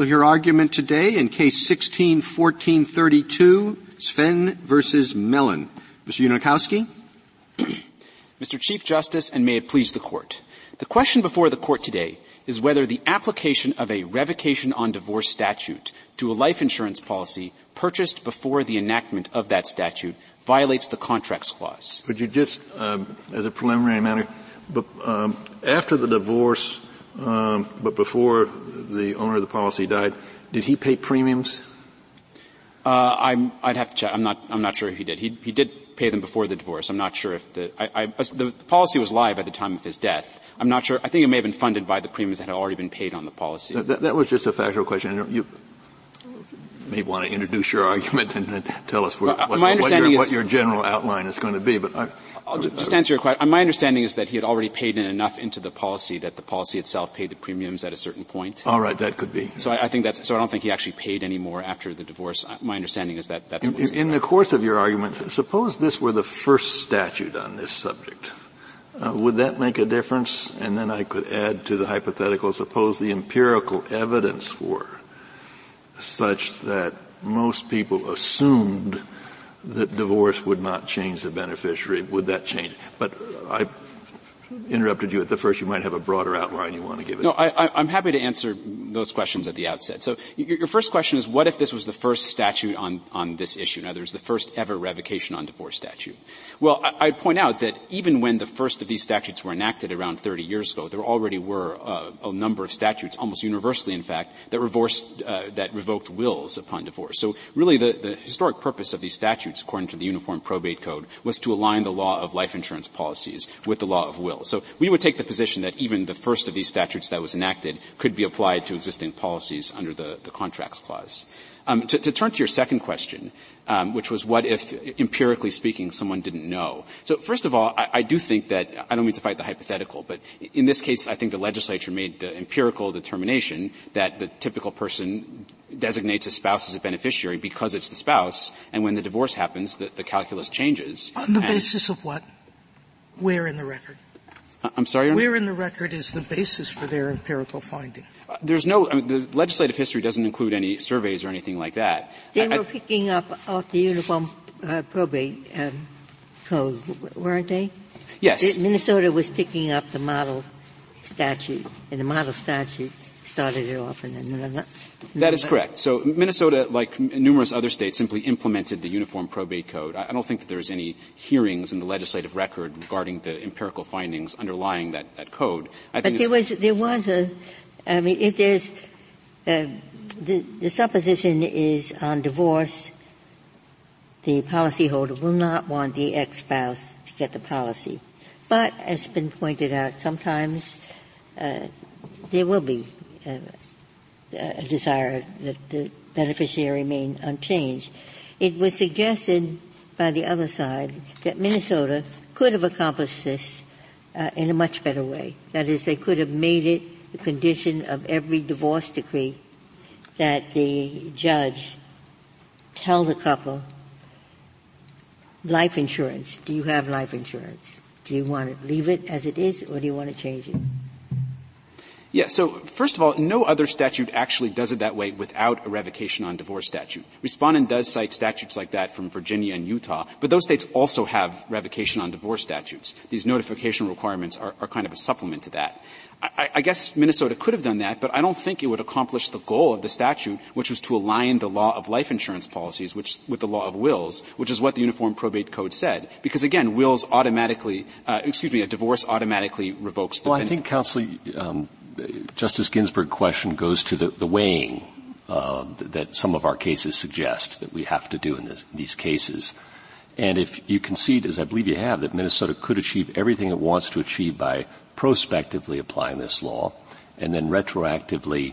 We'll hear argument today in Case 16-1432, Sven versus Melin. Mr. Unikowski. Mr. Chief Justice, and may it please the Court. The question before the Court today is whether the application of a revocation on divorce statute to a life insurance policy purchased before the enactment of that statute violates the Contracts Clause. Could you just, as a preliminary matter, after the divorce, but before the owner of the policy died, did he pay premiums? I'd have to check. I'm not sure if he did. He did pay them before the divorce. I'm not sure if the policy was live at the time of his death. I'm not sure. I think it may have been funded by the premiums that had already been paid on the policy. That was just a factual question. You may want to introduce your argument and then tell us what your general outline is going to be. But I'll just answer your question. My understanding is that he had already paid in enough into the policy that the policy itself paid the premiums at a certain point. All right, that could be. So I think that's. So I don't think he actually paid any more after the divorce. My understanding is that that's. In the course of your argument, suppose this were the first statute on this subject. Would that make a difference? And then I could add to the hypothetical. Suppose the empirical evidence were such that most people assumed that divorce would not change the beneficiary. Would that change? But I interrupted you at the first. You might have a broader outline you want to give it. No, I'm happy to answer those questions at the outset. So your first question is, what if this was the first statute on this issue? In other words, the first ever revocation on divorce statute. Well, I'd point out that even when the first of these statutes were enacted around 30 years ago, there already were a number of statutes, almost universally in fact, that revoked wills upon divorce. So really the historic purpose of these statutes, according to the Uniform Probate Code, was to align the law of life insurance policies with the law of will. So we would take the position that even the first of these statutes that was enacted could be applied to existing policies under the Contracts Clause. To turn to your second question, which was what if, empirically speaking, someone didn't know. So first of all, I do think that, I don't mean to fight the hypothetical, but in this case I think the legislature made the empirical determination that the typical person designates a spouse as a beneficiary because it's the spouse, and when the divorce happens, the calculus changes. On the basis of what? Where in the record? I'm sorry, Your Honor? Where in the record is the basis for their empirical finding? The legislative history doesn't include any surveys or anything like that. They were picking up off the Uniform Probate Code, weren't they? Yes. Minnesota was picking up the model statute, and the model statute started it off, and then that is correct. So Minnesota, like numerous other states, simply implemented the Uniform Probate Code. I don't think that there's any hearings in the legislative record regarding the empirical findings underlying that code. The supposition is on divorce, the policyholder will not want the ex-spouse to get the policy. But, as has been pointed out, sometimes there will be a desire that the beneficiary remain unchanged. It was suggested by the other side that Minnesota could have accomplished this in a much better way. That is, they could have made it the condition of every divorce decree that the judge tell the couple, life insurance, do you have life insurance? Do you want to leave it as it is, or do you want to change it? Yeah, so first of all, no other statute actually does it that way without a revocation on divorce statute. Respondent does cite statutes like that from Virginia and Utah, but those states also have revocation on divorce statutes. These notification requirements are kind of a supplement to that. I guess Minnesota could have done that, but I don't think it would accomplish the goal of the statute, which was to align the law of life insurance policies with the law of wills, which is what the Uniform Probate Code said. Because, again, a divorce automatically revokes the benefit. Well, I think, Counsel, Justice Ginsburg's question goes to the weighing that some of our cases suggest that we have to do in these cases. And if you concede, as I believe you have, that Minnesota could achieve everything it wants to achieve by prospectively applying this law and then retroactively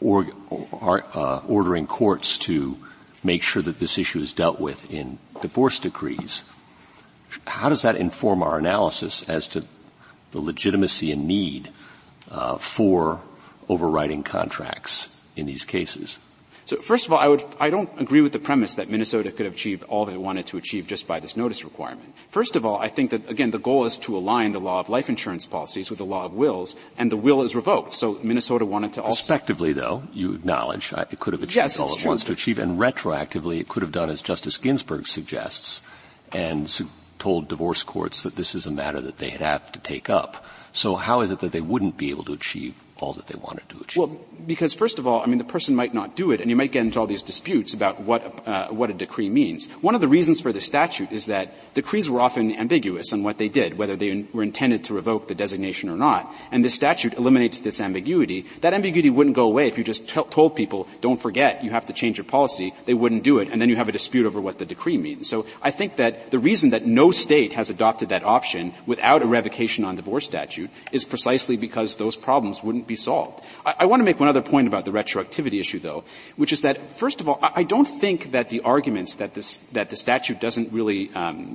ordering courts to make sure that this issue is dealt with in divorce decrees, how does that inform our analysis as to the legitimacy and need for overriding contracts in these cases? So first of all, I don't agree with the premise that Minnesota could have achieved all that it wanted to achieve just by this notice requirement. First of all, I think that, again, the goal is to align the law of life insurance policies with the law of wills, and the will is revoked. So Minnesota wanted to also... Prospectively, though, you acknowledge it could have achieved all it wants to achieve, and retroactively it could have done as Justice Ginsburg suggests and told divorce courts that this is a matter that they have to take up. So how is it that they wouldn't be able to achieve all that they wanted to achieve? Well, because first of all, I mean, the person might not do it, and you might get into all these disputes about what a decree means. One of the reasons for the statute is that decrees were often ambiguous on what they did, whether they were intended to revoke the designation or not. And this statute eliminates this ambiguity. That ambiguity wouldn't go away if you just told people, don't forget, you have to change your policy. They wouldn't do it, and then you have a dispute over what the decree means. So I think that the reason that no state has adopted that option without a revocation on divorce statute is precisely because those problems wouldn't be solved. I want to make one other point about the retroactivity issue, though, which is that, first of all, I don't think that the arguments that the statute doesn't really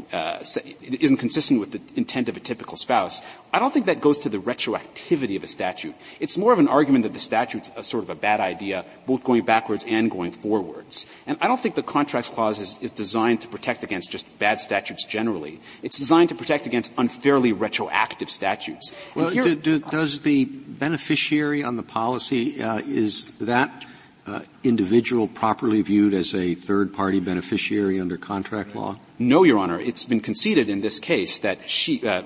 isn't consistent with the intent of a typical spouse, I don't think that goes to the retroactivity of a statute. It's more of an argument that the statute's a sort of a bad idea, both going backwards and going forwards. And I don't think the Contracts Clause is designed to protect against just bad statutes generally. It's designed to protect against unfairly retroactive statutes. Well, here, does the beneficiary on the policy, is that individual properly viewed as a third-party beneficiary under contract law? No, Your Honor. It's been conceded in this case that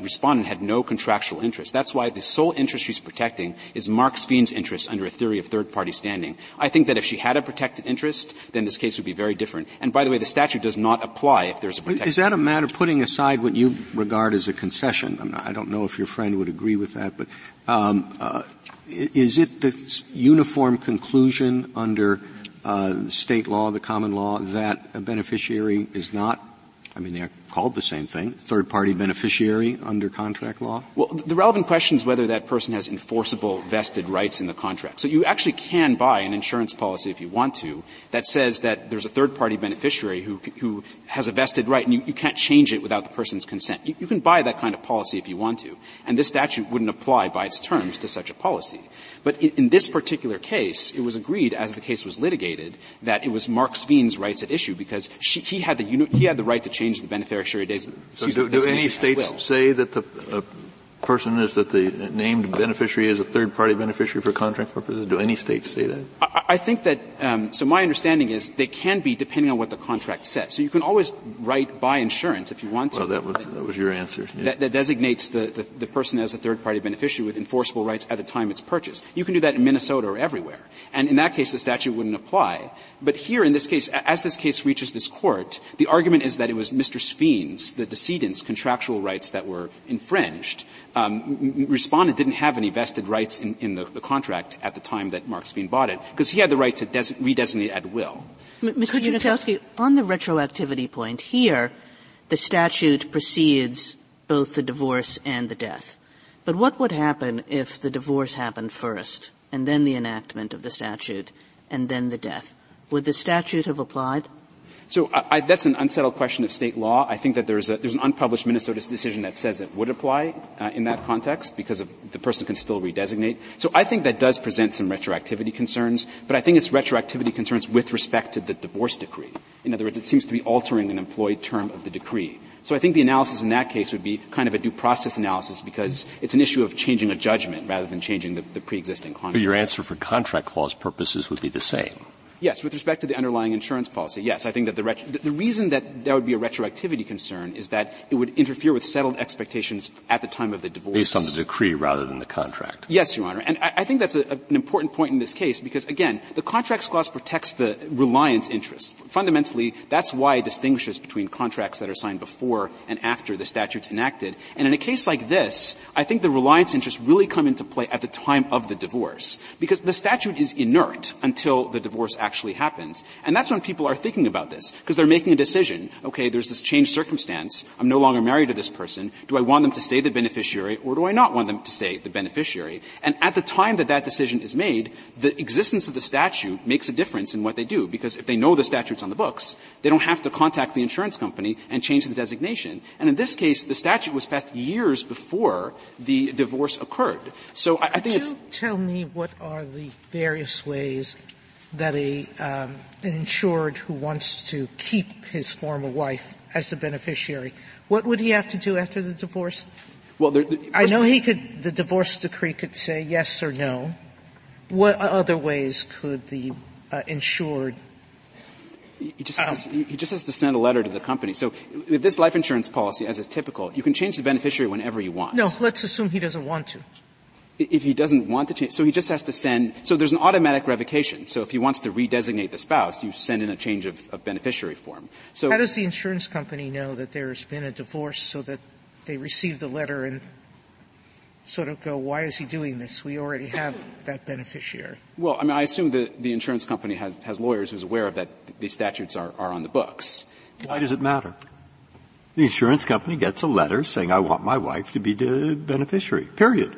respondent had no contractual interest. That's why the sole interest she's protecting is Mark Sveen's interest under a theory of third-party standing. I think that if she had a protected interest, then this case would be very different. And by the way, the statute does not apply if there's a protected interest. Is that a matter, putting aside what you regard as a concession? I don't know if your friend would agree with that, but is it the uniform conclusion under state law, the common law, that a beneficiary is not, I mean, they're called the same thing, third-party beneficiary under contract law? Well, the relevant question is whether that person has enforceable vested rights in the contract. So you actually can buy an insurance policy, if you want to, that says that there's a third-party beneficiary who has a vested right, and you can't change it without the person's consent. You can buy that kind of policy if you want to, and this statute wouldn't apply by its terms to such a policy. But in this particular case, it was agreed as the case was litigated that it was Mark Sveen's rights at issue because he had the right to change the beneficiary designation. So do any states say that the the named beneficiary is a third-party beneficiary for contract purposes? Do any states say that? I think that so my understanding is they can be depending on what the contract says. So you can always buy insurance if you want to. Well, that was your answer. Yeah. That designates the person as a third-party beneficiary with enforceable rights at the time it's purchased. You can do that in Minnesota or everywhere. And in that case, the statute wouldn't apply. But here in this case, as this case reaches this court, the argument is that it was Mr. Sveen's, the decedent's, contractual rights that were infringed. Respondent didn't have any vested rights in the contract at the time that Mark Sveen bought it because he had the right to redesignate at will. Mr. Unikowski, on the retroactivity point, here the statute precedes both the divorce and the death. But what would happen if the divorce happened first and then the enactment of the statute and then the death? Would the statute have applied? So that's an unsettled question of state law. I think that there's an unpublished Minnesota decision that says it would apply in that context because the person can still redesignate. So I think that does present some retroactivity concerns, but I think it's retroactivity concerns with respect to the divorce decree. In other words, it seems to be altering an employed term of the decree. So I think the analysis in that case would be kind of a due process analysis because it's an issue of changing a judgment rather than changing the pre-existing contract. But your answer for contract clause purposes would be the same. Yes, with respect to the underlying insurance policy, yes. I think that the reason that there would be a retroactivity concern is that it would interfere with settled expectations at the time of the divorce. Based on the decree rather than the contract. Yes, Your Honor. And I think that's an important point in this case because, again, the Contracts Clause protects the reliance interest. Fundamentally, that's why it distinguishes between contracts that are signed before and after the statute's enacted. And in a case like this, I think the reliance interests really come into play at the time of the divorce because the statute is inert until the divorce actually happens. And that's when people are thinking about this, because they're making a decision. Okay, there's this changed circumstance. I'm no longer married to this person. Do I want them to stay the beneficiary, or do I not want them to stay the beneficiary? And at the time that that decision is made, the existence of the statute makes a difference in what they do, because if they know the statute's on the books, they don't have to contact the insurance company and change the designation. And in this case, the statute was passed years before the divorce occurred. So I think it's... Could you tell me what are the various ways that an insured who wants to keep his former wife as the beneficiary, what would he have to do after the divorce? Well, I know the divorce decree could say yes or no. What other ways could the insured? He just has to send a letter to the company. So with this life insurance policy, as is typical, you can change the beneficiary whenever you want. No, let's assume he doesn't want to. If he doesn't want to change, so he just has to send, so there's an automatic revocation. So if he wants to redesignate the spouse, you send in a change of beneficiary form. So how does the insurance company know that there's been a divorce so that they receive the letter and sort of go, why is he doing this? We already have that beneficiary. Well, I mean, I assume the insurance company has lawyers who's aware of that these statutes are on the books. Why does it matter? The insurance company gets a letter saying, I want my wife to be the beneficiary, period.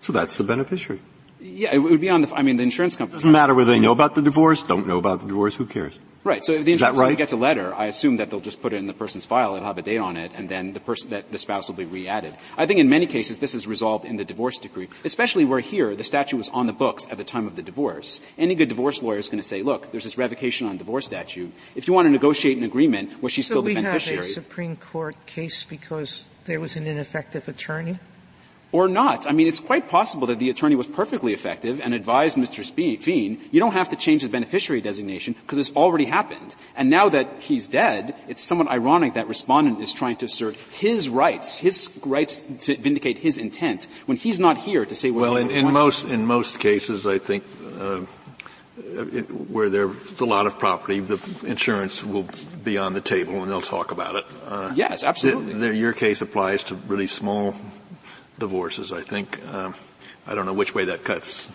So that's the beneficiary. Yeah, it would be the insurance company. Doesn't matter whether they know about the divorce, don't know about the divorce, who cares? Right. So if the insurance company gets a letter, I assume that they'll just put it in the person's file, it'll have a date on it, and then the spouse will be re-added. I think in many cases this is resolved in the divorce decree, especially where here the statute was on the books at the time of the divorce. Any good divorce lawyer is going to say, look, there's this revocation on divorce statute. If you want to negotiate an agreement where she's still the beneficiary. So we have a Supreme Court case because there was an ineffective attorney? Or not. I mean, it's quite possible that the attorney was perfectly effective and advised Mr. Fien, you don't have to change the beneficiary designation because it's already happened. And now that he's dead, it's somewhat ironic that respondent is trying to assert his rights to vindicate his intent when he's not here to say what he wanted. Well, in most cases, I think, where there's a lot of property, the insurance will be on the table and they'll talk about it. Yes, absolutely. Your case applies to really small divorces, I think. I don't know which way that cuts.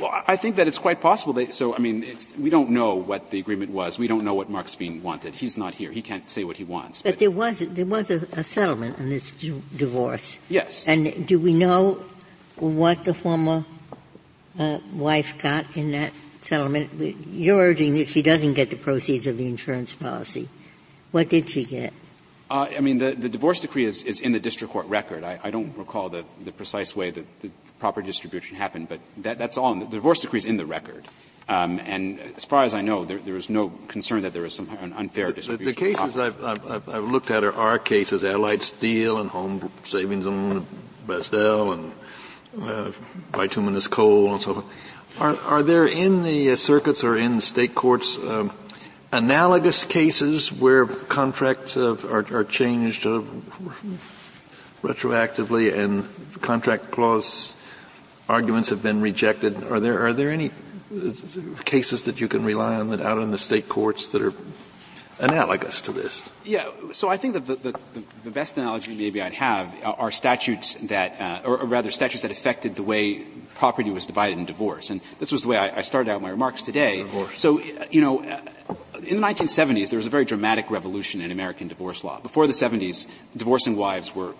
Well, I think that it's quite possible we don't know what the agreement was. We don't know what Mark Speen wanted. He's not here. He can't say what he wants. But there was a settlement on this divorce. Yes. And do we know what the former wife got in that settlement? You're urging that she doesn't get the proceeds of the insurance policy. What did she get? The divorce decree is in the district court record. I don't recall the precise way that the proper distribution happened, but that's all. The divorce decree is in the record. And as far as I know, there was no concern that there was some unfair distribution. The cases I've looked at are cases, Allied Steel and Home Savings and Bastel and Bituminous Coal and so forth. Are there in the circuits or in the state courts analogous cases where contracts are changed retroactively and contract clause arguments have been rejected? Are there any cases that you can rely on that out in the state courts that are analogous to this? Yeah, so I think that the best analogy maybe I'd have are statutes that, or rather statutes that affected the way property was divided in divorce. And this was the way I started out my remarks today. Divorce. So, in the 1970s, there was a very dramatic revolution in American divorce law. Before the 70s, divorcing wives were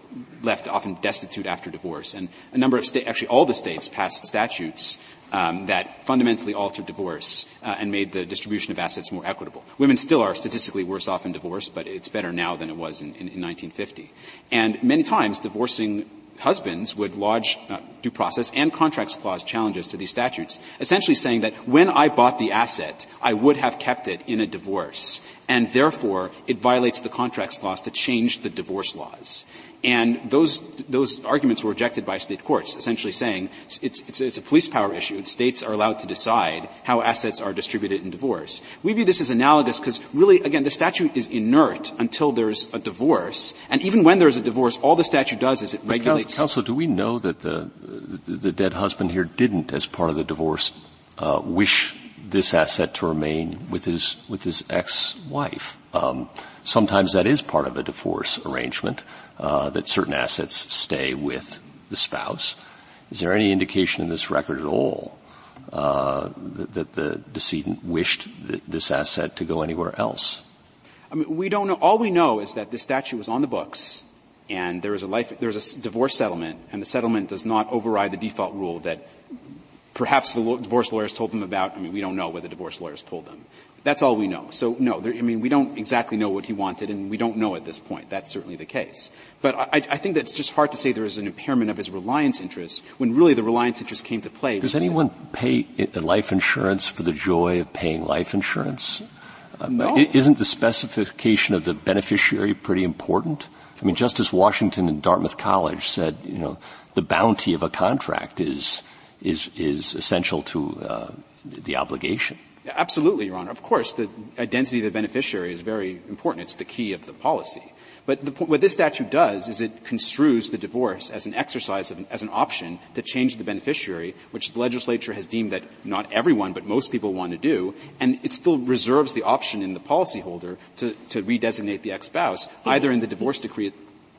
left often destitute after divorce. And a number of all the states passed statutes that fundamentally altered divorce and made the distribution of assets more equitable. Women still are statistically worse off in divorce, but it's better now than it was in 1950. And many times, divorcing husbands would lodge due process and contracts clause challenges to these statutes, essentially saying that when I bought the asset, I would have kept it in a divorce, and therefore it violates the contracts clause to change the divorce laws. And those arguments were rejected by state courts, essentially saying it's a police power issue. States are allowed to decide how assets are distributed in divorce. We view this as analogous because really, again, the statute is inert until there's a divorce. And even when there's a divorce, all the statute does is it regulates. Counsel, do we know that the dead husband here didn't, as part of the divorce, wish this asset to remain with his ex-wife? Sometimes that is part of a divorce arrangement. That certain assets stay with the spouse. Is there any indication in this record at all that the decedent wished this asset to go anywhere else? We don't know. All we know is that this statute was on the books, and there was a divorce settlement, and the settlement does not override the default rule that Perhaps the divorce lawyers told them about, we don't know what the divorce lawyers told them. That's all we know. So, no, we don't exactly know what he wanted, and we don't know at this point. That's certainly the case. But I think that's just hard to say there is an impairment of his reliance interests when really the reliance interest came to play. Does anyone pay life insurance for the joy of paying life insurance? No. Isn't the specification of the beneficiary pretty important? Justice Washington in Dartmouth College said, the bounty of a contract is essential to the obligation. Absolutely, Your Honor. Of course, the identity of the beneficiary is very important. It's the key of the policy. But what this statute does is it construes the divorce as an exercise, as an option to change the beneficiary, which the legislature has deemed that not everyone but most people want to do, and it still reserves the option in the policyholder to redesignate the ex-spouse, either in the divorce decree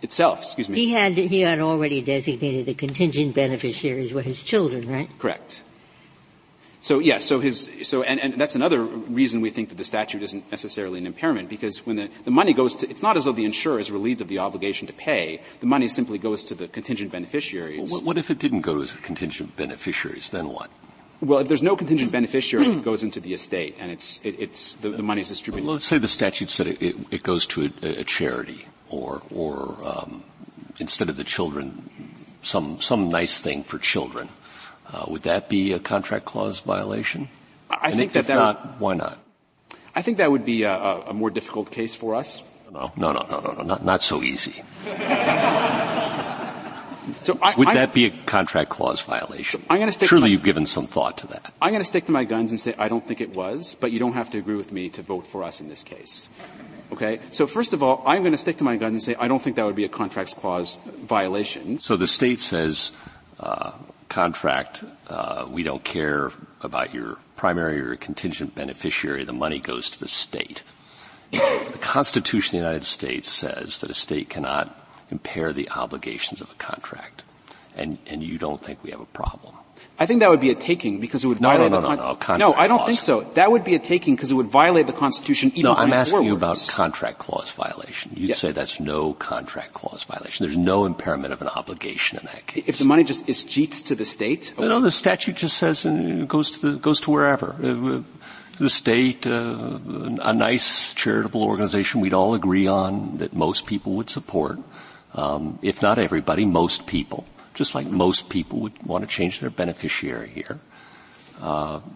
itself. Excuse me. He had already designated the contingent beneficiaries were his children, right? Correct. So yes, and that's another reason we think that the statute isn't necessarily an impairment, because when the money goes to, it's not as though the insurer is relieved of the obligation to pay. The money simply goes to the contingent beneficiaries. Well, what if it didn't go to the contingent beneficiaries? Then what? Well, if there's no contingent beneficiary, it goes into the estate, and the money is distributed. Well, let's say the statute said it goes to a charity, or instead of the children, some nice thing for children. Would that be a contract clause violation? Why not? I think that would be a more difficult case for us. No, not so easy. Would that be a contract clause violation? So I'm going to stick. Surely you've given some thought to that. I'm going to stick to my guns and say I don't think it was, but you don't have to agree with me to vote for us in this case. Okay? So first of all, I'm going to stick to my guns and say I don't think that would be a contracts clause violation. So the state says, contract, we don't care about your primary or contingent beneficiary. The money goes to the state. The Constitution of the United States says that a state cannot impair the obligations of a contract. And you don't think we have a problem. I think that would be a taking because it would violate the Constitution. No, I don't think so. That would be a taking because it would violate the Constitution even going forward. No, I'm asking you about contract clause violation. You'd say that's no contract clause violation. There's no impairment of an obligation in that case. If the money just escheats to the state? Okay. No, the statute just says it goes to wherever. The state, a nice charitable organization we'd all agree on that most people would support. If not everybody, most people. Just like most people would want to change their beneficiary here.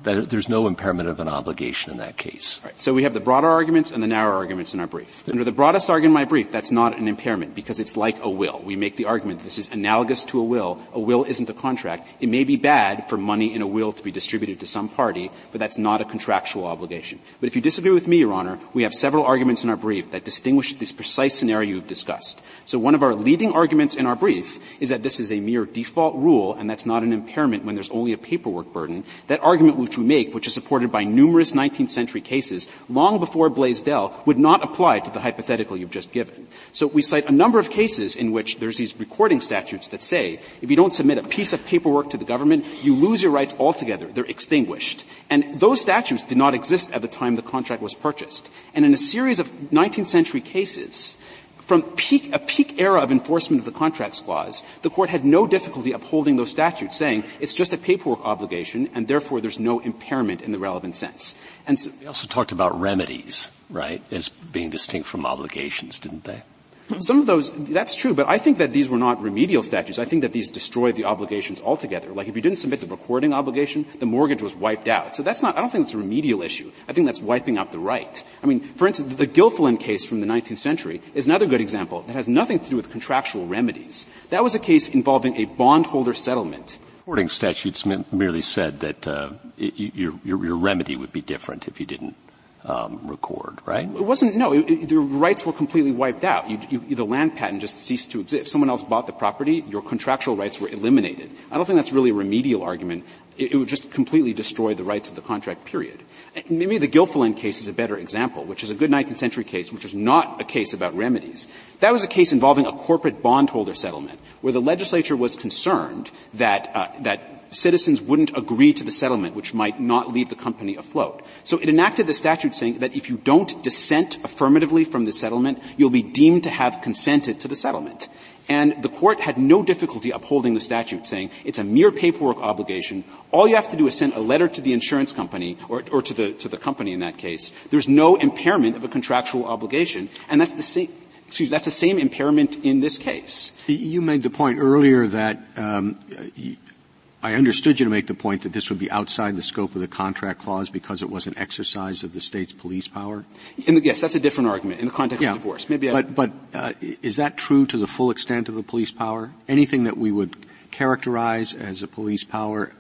There's no impairment of an obligation in that case. Right. So we have the broader arguments and the narrow arguments in our brief. Under the broadest argument in my brief, that's not an impairment because it's like a will. We make the argument this is analogous to a will. A will isn't a contract. It may be bad for money in a will to be distributed to some party, but that's not a contractual obligation. But if you disagree with me, Your Honor, we have several arguments in our brief that distinguish this precise scenario you've discussed. So one of our leading arguments in our brief is that this is a mere default rule and that's not an impairment when there's only a paperwork burden. That argument which we make, which is supported by numerous 19th century cases long before Blaisdell, would not apply to the hypothetical you've just given. So we cite a number of cases in which there's these recording statutes that say if you don't submit a piece of paperwork to the government, you lose your rights altogether. They're extinguished. And those statutes did not exist at the time the contract was purchased. And in a series of 19th century cases, from a peak era of enforcement of the Contracts Clause, the Court had no difficulty upholding those statutes, saying it's just a paperwork obligation, and therefore there's no impairment in the relevant sense. And so they also talked about remedies, right, as being distinct from obligations, didn't they? Some of those, that's true, but I think that these were not remedial statutes. I think that these destroyed the obligations altogether. Like if you didn't submit the recording obligation, the mortgage was wiped out. So that's not, I don't think it's a remedial issue. I think that's wiping out the right. For instance, the Gilfillan case from the 19th century is another good example that has nothing to do with contractual remedies. That was a case involving a bondholder settlement. Recording statutes merely said that, your remedy would be different if you didn't record, right? It wasn't, no, the rights were completely wiped out. The land patent just ceased to exist. If someone else bought the property, your contractual rights were eliminated. I don't think that's really a remedial argument. It would just completely destroy the rights of the contract, period. Maybe the Gilfillan case is a better example, which is a good 19th century case, which was not a case about remedies. That was a case involving a corporate bondholder settlement, where the legislature was concerned that citizens wouldn't agree to the settlement, which might not leave the company afloat. So it enacted the statute saying that if you don't dissent affirmatively from the settlement, you'll be deemed to have consented to the settlement. And the court had no difficulty upholding the statute, saying it's a mere paperwork obligation. All you have to do is send a letter to the insurance company, or to the company in that case. There's no impairment of a contractual obligation, and that's the same. Excuse me, that's the same impairment in this case. You made the point earlier that I understood you to make the point that this would be outside the scope of the contract clause because it was an exercise of the state's police power? Yes, that's a different argument in the context of divorce. But is that true to the full extent of the police power? Anything that we would characterize as a police power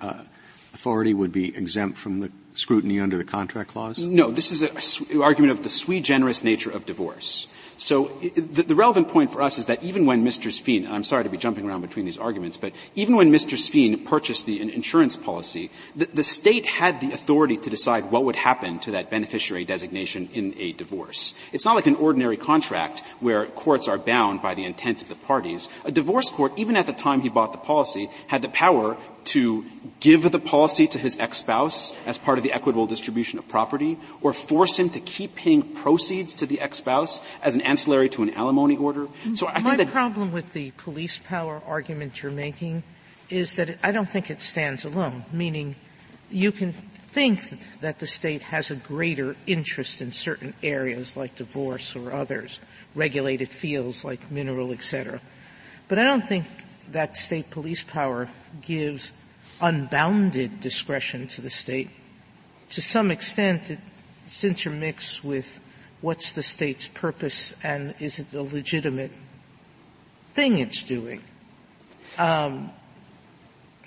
authority would be exempt from the scrutiny under the contract clause? No, this is an argument of the sui generis nature of divorce. So the relevant point for us is that even when Mr. Sven, and I'm sorry to be jumping around between these arguments, but even when Mr. Sven purchased the insurance policy, the state had the authority to decide what would happen to that beneficiary designation in a divorce. It's not like an ordinary contract where courts are bound by the intent of the parties. A divorce court, even at the time he bought the policy, had the power to give the policy to his ex-spouse as part of the equitable distribution of property, or force him to keep paying proceeds to the ex-spouse as an ancillary to an alimony order. So I think my problem with the police power argument you're making is that I don't think it stands alone, meaning you can think that the state has a greater interest in certain areas like divorce or others, regulated fields like mineral, etc. But I don't think that state police power gives unbounded discretion to the state. To some extent, it's intermixed with what's the state's purpose and is it a legitimate thing it's doing.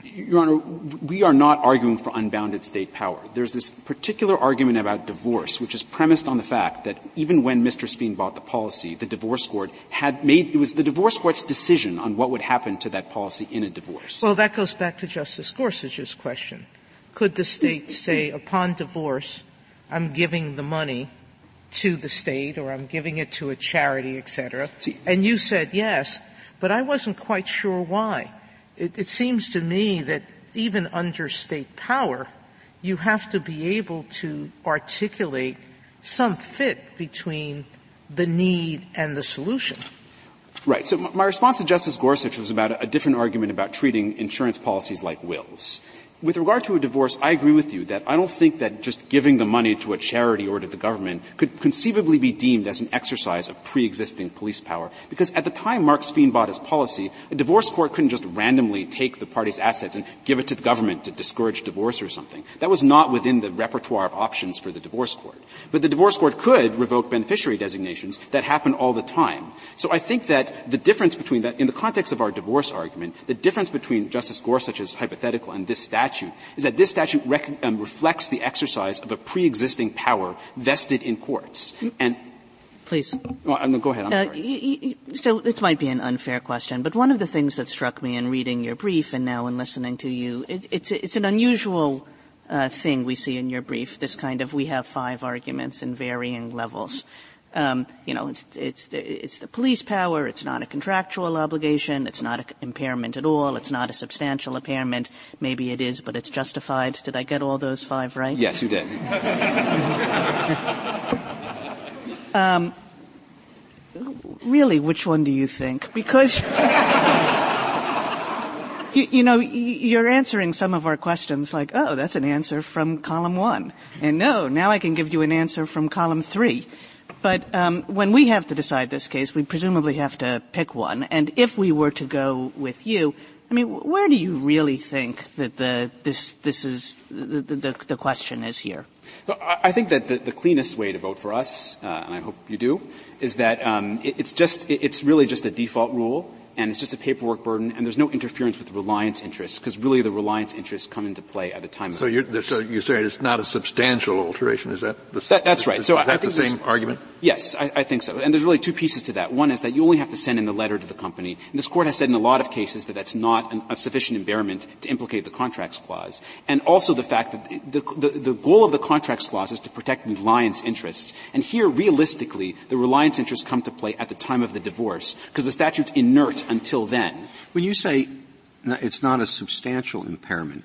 Your Honor, we are not arguing for unbounded state power. There's this particular argument about divorce, which is premised on the fact that even when Mr. Sven bought the policy, the divorce court had made — it was the divorce court's decision on what would happen to that policy in a divorce. Well, that goes back to Justice Gorsuch's question. Could the state say, upon divorce, I'm giving the money to the state or I'm giving it to a charity, et cetera? And you said yes, but I wasn't quite sure why. It seems to me that even under state power, you have to be able to articulate some fit between the need and the solution. Right. So my response to Justice Gorsuch was about a different argument about treating insurance policies like wills. With regard to a divorce, I agree with you that I don't think that just giving the money to a charity or to the government could conceivably be deemed as an exercise of pre-existing police power, because at the time Mark Sven bought his policy, a divorce court couldn't just randomly take the party's assets and give it to the government to discourage divorce or something. That was not within the repertoire of options for the divorce court. But the divorce court could revoke beneficiary designations. That happened all the time. So I think that the difference between that, in the context of our divorce argument, the difference between Justice Gorsuch's hypothetical and this statute is that this statute reflects the exercise of a pre-existing power vested in courts. And please, well, go ahead. I'm sorry. So this might be an unfair question, but one of the things that struck me in reading your brief and now in listening to you, it's an unusual thing we see in your brief. This kind of we have five arguments in varying levels. It's the police power. It's not a contractual obligation. It's not an impairment at all. It's not a substantial impairment. Maybe it is, but it's justified. Did I get all those five right? Yes, you did. Really, which one do you think? Because you're answering some of our questions like, oh, that's an answer from column one, and no, now I can give you an answer from column three. But when we have to decide this case, we presumably have to pick one. And if we were to go with you, I mean, where do you really think that the question is here? I think that the cleanest way to vote for us, and I hope you do, is that it's really just a default rule. And it's just a paperwork burden, and there's no interference with the reliance interests, because really the reliance interests come into play at the time of divorce. So you're saying it's not a substantial alteration. Is that the same? That's right. So is that the same argument? Yes, I think so. And there's really two pieces to that. One is that you only have to send in the letter to the company. And this Court has said in a lot of cases that that's not a sufficient impairment to implicate the Contracts Clause. And also the fact that the goal of the Contracts Clause is to protect reliance interests. And here, realistically, the reliance interests come to play at the time of the divorce, because the statute's inert until then. When you say it's not a substantial impairment,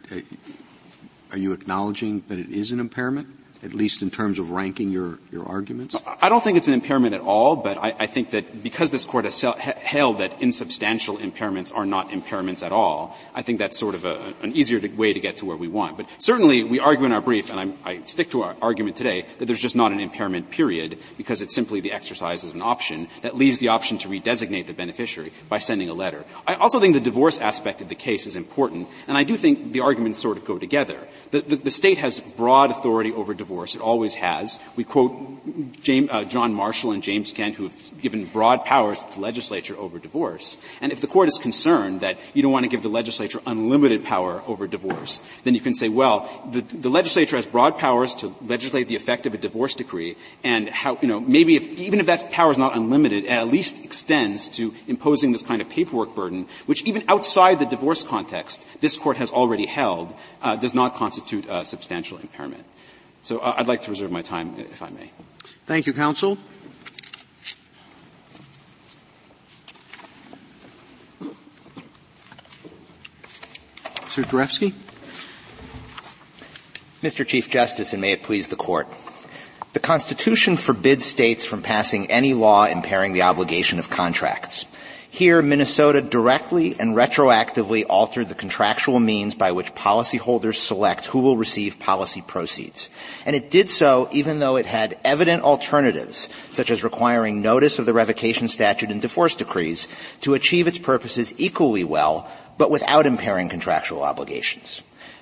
are you acknowledging that it is an impairment? at least in terms of ranking your arguments? I don't think it's an impairment at all, but I think that because this Court has held that insubstantial impairments are not impairments at all, I think that's sort of an easier way to get to where we want. But certainly we argue in our brief, and I stick to our argument today, that there's just not an impairment period because it's simply the exercise as an option that leaves the option to redesignate the beneficiary by sending a letter. I also think the divorce aspect of the case is important, and I do think the arguments sort of go together. The state has broad authority over divorce. It always has. We quote John Marshall and James Kent, who have given broad powers to the legislature over divorce. And if the Court is concerned that you don't want to give the legislature unlimited power over divorce, then you can say, well, the legislature has broad powers to legislate the effect of a divorce decree, and how, you know, maybe even if that power is not unlimited, it at least extends to imposing this kind of paperwork burden, which even outside the divorce context, this Court has already held, does not constitute a substantial impairment. So I'd like to reserve my time, if I may. Thank you, counsel. Mr. Dorevsky. Mr. Chief Justice, and may it please the Court. The Constitution forbids states from passing any law impairing the obligation of contracts. Here, Minnesota directly and retroactively altered the contractual means by which policyholders select who will receive policy proceeds. And it did so even though it had evident alternatives, such as requiring notice of the revocation statute and divorce decrees, to achieve its purposes equally well, but without impairing contractual obligations.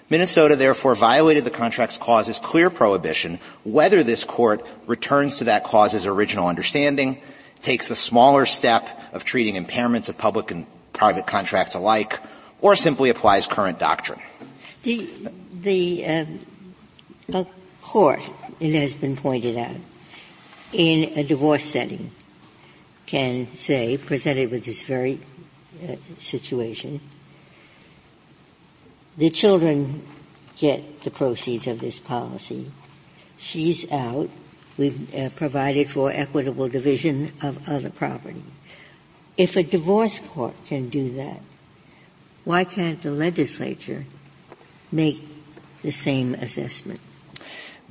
Minnesota, therefore, violated the Contracts Clause's clear prohibition, whether this Court returns to that clause's original understanding, takes the smaller step of treating impairments of public and private contracts alike, or simply applies current doctrine. The court, it has been pointed out, in a divorce setting can say, presented with this very situation, the children get the proceeds of this policy. She's out. We've provided for equitable division of other property. If a divorce court can do that, why can't the legislature make the same assessment?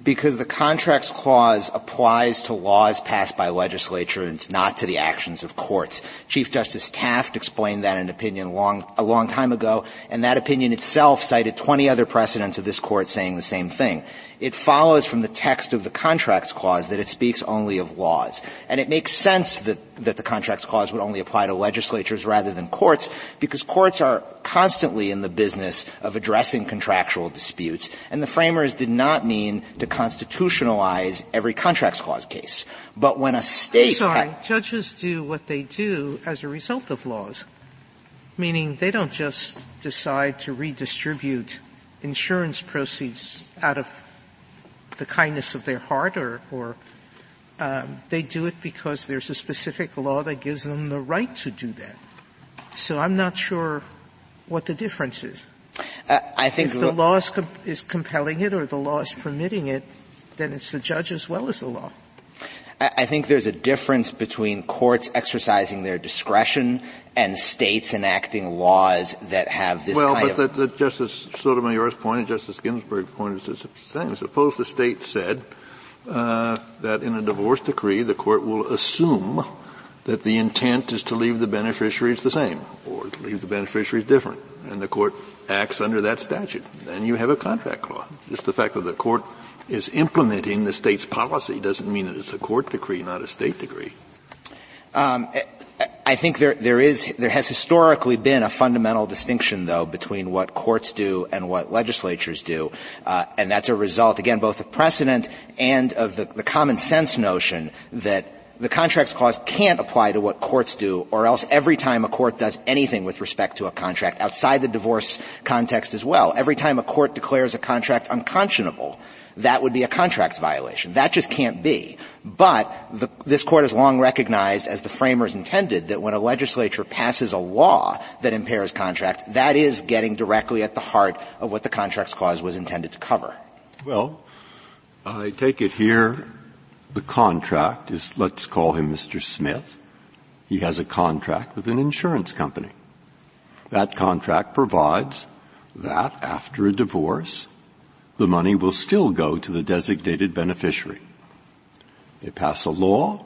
Because the Contracts Clause applies to laws passed by legislature and not to the actions of courts. Chief Justice Taft explained that in an opinion a long time ago, and that opinion itself cited 20 other precedents of this Court saying the same thing. It follows from the text of the Contracts Clause that it speaks only of laws. And it makes sense that the Contracts Clause would only apply to legislatures rather than courts, because courts are constantly in the business of addressing contractual disputes, and the framers did not mean to constitutionalize every Contracts Clause case. But when a state... judges do what they do as a result of laws, meaning they don't just decide to redistribute insurance proceeds out of the kindness of their heart, or they do it because there's a specific law that gives them the right to do that. So I'm not sure what the difference is. I think if the law is compelling it or the law is permitting it, then it's the judge as well as the law. I think there's a difference between courts exercising their discretion and states enacting laws that have this Well, Justice Sotomayor's point and Justice Ginsburg's point is the same. Suppose the state said that in a divorce decree the court will assume that the intent is to leave the beneficiaries the same or leave the beneficiaries different, and the court acts under that statute. Then you have a contract clause. Just the fact that the court is implementing the state's policy doesn't mean that it's a court decree, not a state decree. I think there has historically been a fundamental distinction, though, between what courts do and what legislatures do, and that's a result, again, both of precedent and of the common sense notion that the Contracts Clause can't apply to what courts do, or else every time a court does anything with respect to a contract, outside the divorce context as well, every time a court declares a contract unconscionable, that would be a contracts violation. That just can't be. But this Court has long recognized, as the framers intended, that when a legislature passes a law that impairs contracts, that is getting directly at the heart of what the Contracts Clause was intended to cover. Well, I take it here the contract is, let's call him Mr. Smith. He has a contract with an insurance company. That contract provides that after a divorce, the money will still go to the designated beneficiary. They pass a law,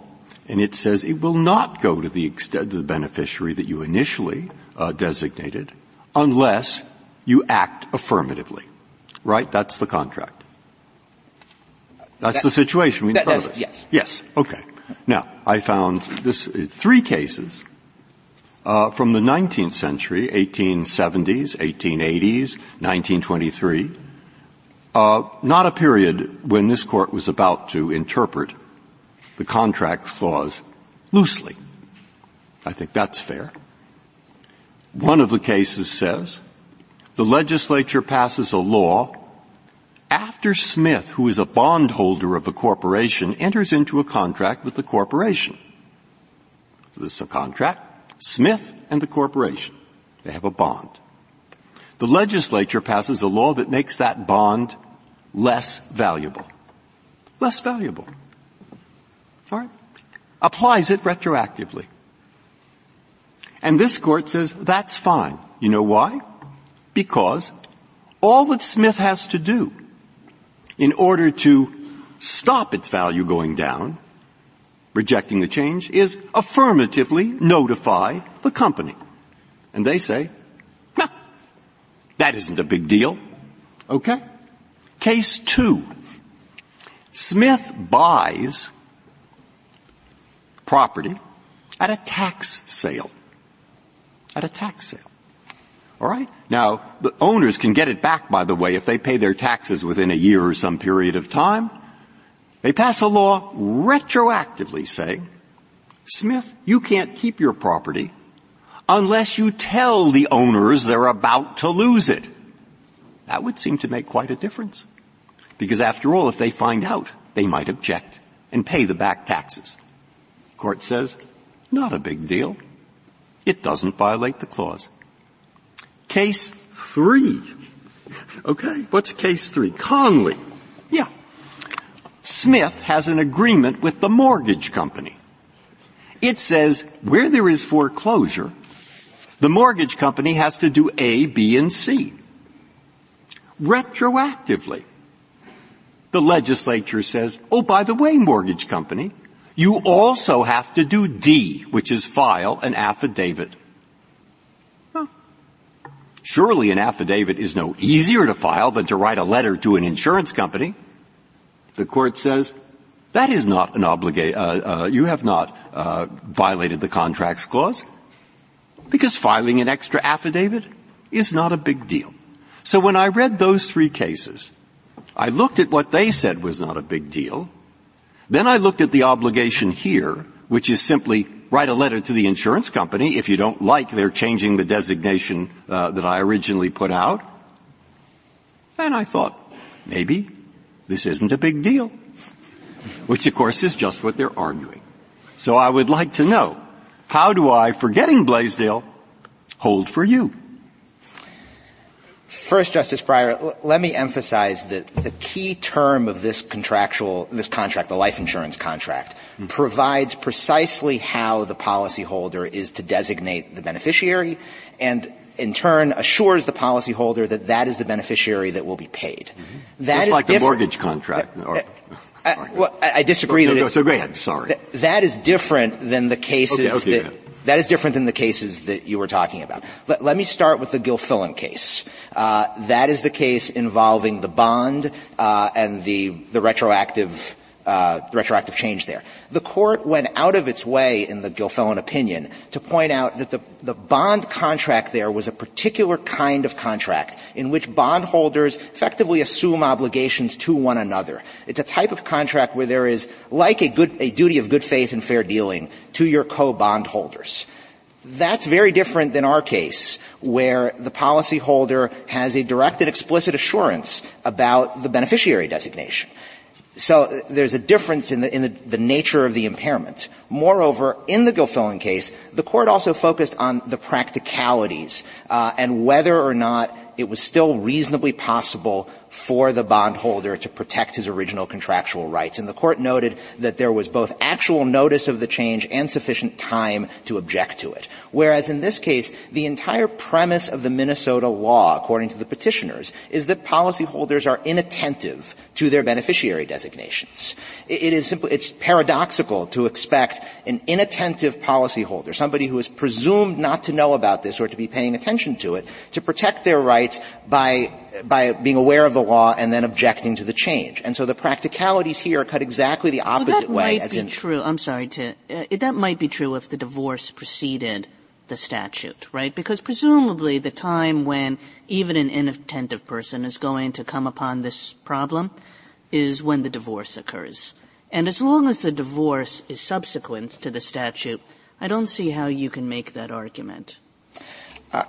and it says it will not go to the beneficiary that you initially designated unless you act affirmatively. Right? That's the contract. That's the situation we front of us. Yes. Yes. Okay. Now, I found three cases from the 19th century, 1870s, 1880s, 1923, not a period when this Court was about to interpret the contract clause loosely. I think that's fair. One of the cases says the legislature passes a law after Smith, who is a bondholder of a corporation, enters into a contract with the corporation. So this is a contract. Smith and the corporation. They have a bond. The legislature passes a law that makes that bond less valuable. Less valuable. All right? Applies it retroactively. And this Court says that's fine. You know why? Because all that Smith has to do in order to stop its value going down, rejecting the change, is affirmatively notify the company. And they say, no, that isn't a big deal. Okay. Case 2. Smith buys property at a tax sale. At a tax sale. All right? Now, the owners can get it back, by the way, if they pay their taxes within a year or some period of time. They pass a law retroactively saying, Smith, you can't keep your property unless you tell the owners they're about to lose it. That would seem to make quite a difference. Because after all, if they find out, they might object and pay the back taxes. Court says, not a big deal. It doesn't violate the clause. Case 3. Okay, what's case 3? Conley. Yeah. Smith has an agreement with the mortgage company. It says where there is foreclosure, the mortgage company has to do A, B, and C. Retroactively, the legislature says, oh, by the way, mortgage company, you also have to do D, which is file an affidavit. Huh. Surely an affidavit is no easier to file than to write a letter to an insurance company. The Court says, that is not an you have not violated the contracts clause, because filing an extra affidavit is not a big deal. So when I read those three cases, I looked at what they said was not a big deal. Then I looked at the obligation here, which is simply write a letter to the insurance company if you don't like their changing the designation that I originally put out. And I thought, maybe this isn't a big deal, which, of course, is just what they're arguing. So I would like to know, how do I, forgetting Blaisdell, hold for you? First, Justice Breyer, let me emphasize that the key term of this contract, the life insurance contract, provides precisely how the policyholder is to designate the beneficiary and in turn assures the policyholder that that is the beneficiary that will be paid. Mm-hmm. That's like the mortgage contract. I disagree. So go ahead. Sorry. That is different than the cases that is different than the cases that you were talking about. Let me start with the Gilfillan case. That is the case involving the bond and the retroactive change there. The Court went out of its way in the Gilfillan opinion to point out that the bond contract there was a particular kind of contract in which bondholders effectively assume obligations to one another. It's a type of contract where there is like a duty of good faith and fair dealing to your co-bondholders. That's very different than our case, where the policyholder has a direct and explicit assurance about the beneficiary designation. So there's a difference in the nature of the impairment. Moreover, in the Gilfillan case, the Court also focused on the practicalities and whether or not it was still reasonably possible for the bondholder to protect his original contractual rights. And the Court noted that there was both actual notice of the change and sufficient time to object to it. Whereas in this case, the entire premise of the Minnesota law, according to the petitioners, is that policyholders are inattentive to their beneficiary designations. It is simply, it's paradoxical to expect an inattentive policyholder, somebody who is presumed not to know about this or to be paying attention to it, to protect their rights by being aware of the law and then objecting to the change. And so the practicalities here cut exactly the opposite way. That might be true. I'm sorry to that might be true if the divorce preceded the statute, right? Because presumably the time when even an inattentive person is going to come upon this problem is when the divorce occurs. And as long as the divorce is subsequent to the statute, I don't see how you can make that argument.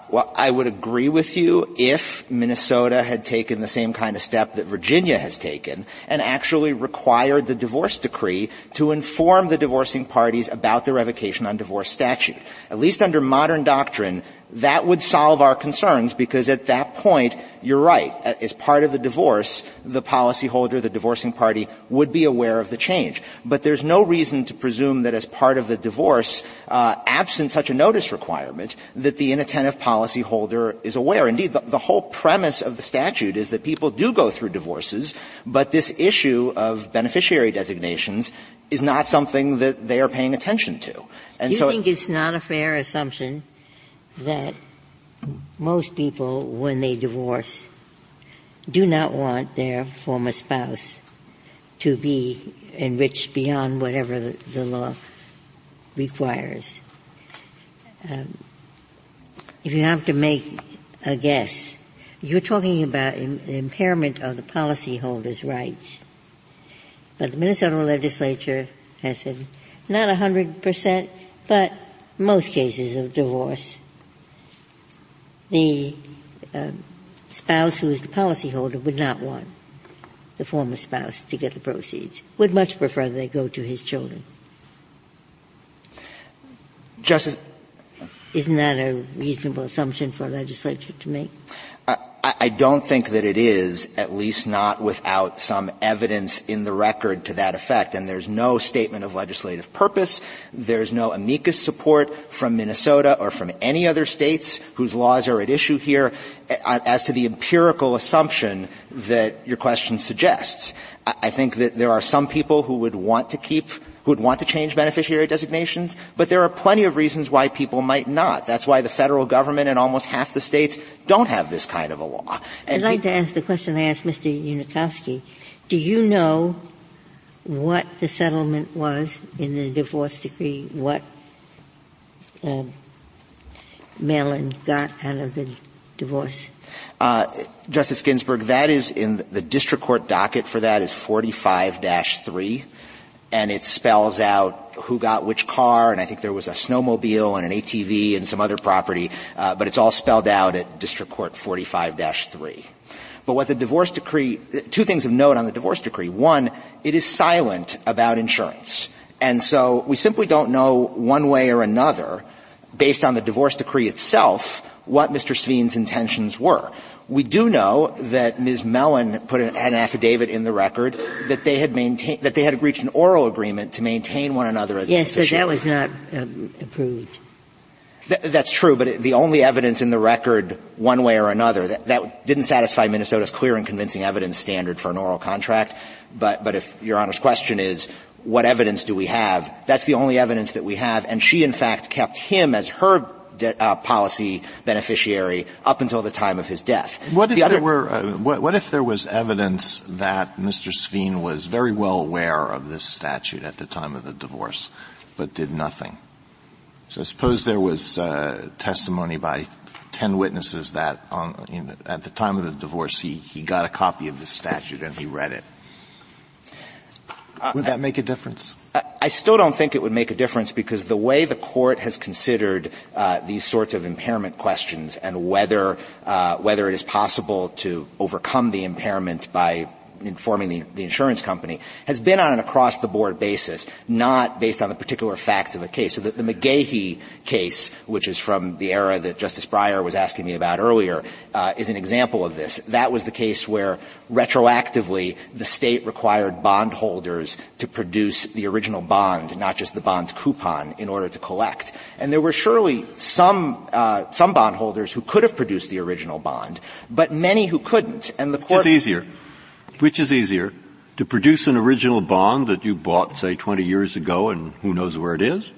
Well, I would agree with you if Minnesota had taken the same kind of step that Virginia has taken and actually required the divorce decree to inform the divorcing parties about the revocation on divorce statute. At least under modern doctrine, that would solve our concerns because at that point, you're right, as part of the divorce, the policyholder, the divorcing party, would be aware of the change. But there's no reason to presume that as part of the divorce, absent such a notice requirement, that the inattentive policyholder is aware. Indeed, the whole premise of the statute is that people do go through divorces, but this issue of beneficiary designations is not something that they are paying attention to. And so you think it's not a fair assumption that most people, when they divorce, do not want their former spouse to be enriched beyond whatever the law requires. If you have to make a guess, you're talking about the impairment of the policyholder's rights. But the Minnesota legislature has said not 100%, but most cases of divorce, the spouse who is the policyholder would not want the former spouse to get the proceeds, would much prefer they go to his children. Justice, isn't that a reasonable assumption for a legislature to make? I don't think that it is, at least not without some evidence in the record to that effect. And there's no statement of legislative purpose. There's no amicus support from Minnesota or from any other states whose laws are at issue here as to the empirical assumption that your question suggests. I think that there are some people who would want to change beneficiary designations, but there are plenty of reasons why people might not. That's why the federal government and almost half the states don't have this kind of a law. And I'd like to ask the question I asked Mr. Unikowski. Do you know what the settlement was in the divorce decree, what Melin got out of the divorce? Justice Ginsburg, that is in the district court docket for that is 45-3. And it spells out who got which car, and I think there was a snowmobile and an ATV and some other property, but it's all spelled out at District Court 45-3. But what the divorce decree – two things of note on the divorce decree. One, it is silent about insurance. And so we simply don't know one way or another, based on the divorce decree itself, what Mr. Sven's intentions were. We do know that Ms. Melin put an affidavit in the record that they had maintained, that they had reached an oral agreement to maintain one another as beneficiaries. Yes, but that was not approved. That's true, but the only evidence in the record, one way or another, that didn't satisfy Minnesota's clear and convincing evidence standard for an oral contract. But if Your Honor's question is, what evidence do we have? That's the only evidence that we have, and she in fact kept him as her policy beneficiary up until the time of his death. What if there was evidence that Mr. Sven was very well aware of this statute at the time of the divorce, but did nothing? So suppose there was testimony by 10 witnesses that at the time of the divorce he got a copy of the statute and he read it. Would that make a difference? I still don't think it would make a difference because the way the Court has considered these sorts of impairment questions and whether it is possible to overcome the impairment by informing the insurance company has been on an across-the-board basis, not based on the particular facts of a case. So the McGehee case, which is from the era that Justice Breyer was asking me about earlier, is an example of this. That was the case where retroactively the state required bondholders to produce the original bond, not just the bond coupon, in order to collect. And there were surely some bondholders who could have produced the original bond, but many who couldn't. And the court — Which is easier, to produce an original bond that you bought, say, 20 years ago and who knows where it is,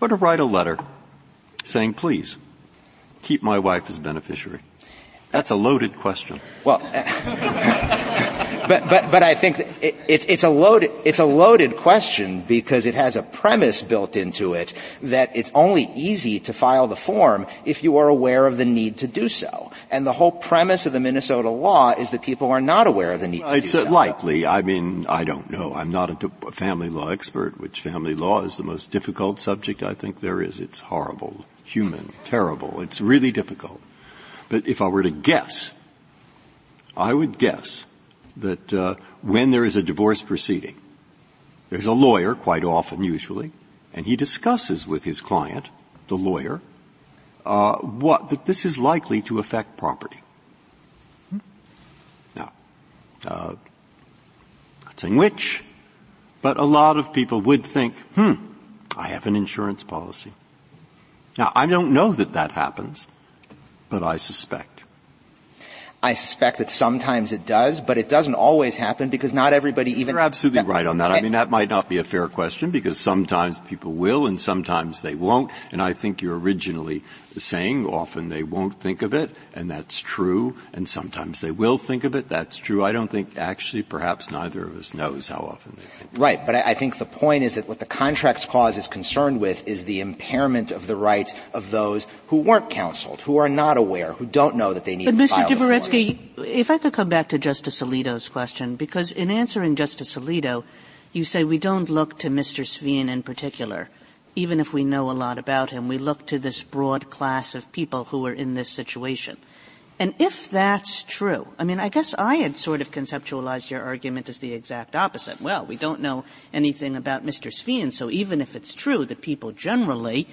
or to write a letter saying, please, keep my wife as beneficiary? That's a loaded question. Well, but I think it's a loaded question because it has a premise built into it that it's only easy to file the form if you are aware of the need to do so. And the whole premise of the Minnesota law is that people are not aware of the need to do so. It's likely. I mean, I don't know. I'm not a family law expert, which family law is the most difficult subject I think there is. It's horrible, human, terrible. It's really difficult. But if I were to guess, I would guess that when there is a divorce proceeding, there's a lawyer, quite often, usually, and he discusses with his client, the lawyer, that this is likely to affect property. Now, not saying which, but a lot of people would think, I have an insurance policy. Now, I don't know that happens. But I suspect that sometimes it does, but it doesn't always happen because not everybody even — You're absolutely right on that. I mean, that might not be a fair question because sometimes people will and sometimes they won't. And I think you're originally saying often they won't think of it, and that's true. And sometimes they will think of it. That's true. I don't think actually perhaps neither of us knows how often they think. Right. But I think the point is that what the Contracts Clause is concerned with is the impairment of the rights of those who weren't counseled, who are not aware, who don't know that they need to file. But Mr. Diboretsky, if I could come back to Justice Alito's question, because in answering Justice Alito, you say we don't look to Mr. Sven in particular. Even if we know a lot about him, we look to this broad class of people who are in this situation. And if that's true, I mean, I guess I had sort of conceptualized your argument as the exact opposite. Well, we don't know anything about Mr. Sven, so even if it's true that people generally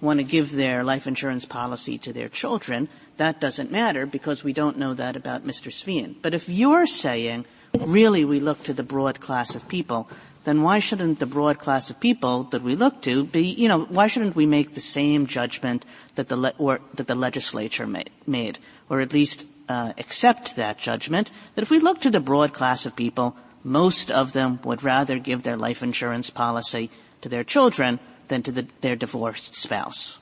want to give their life insurance policy to their children, that doesn't matter because we don't know that about Mr. Sven. But if you're saying, really, we look to the broad class of people, then why shouldn't the broad class of people that we look to be, why shouldn't we make the same judgment that the legislature made, or at least accept that judgment, that if we look to the broad class of people, most of them would rather give their life insurance policy to their children than to their divorced spouse?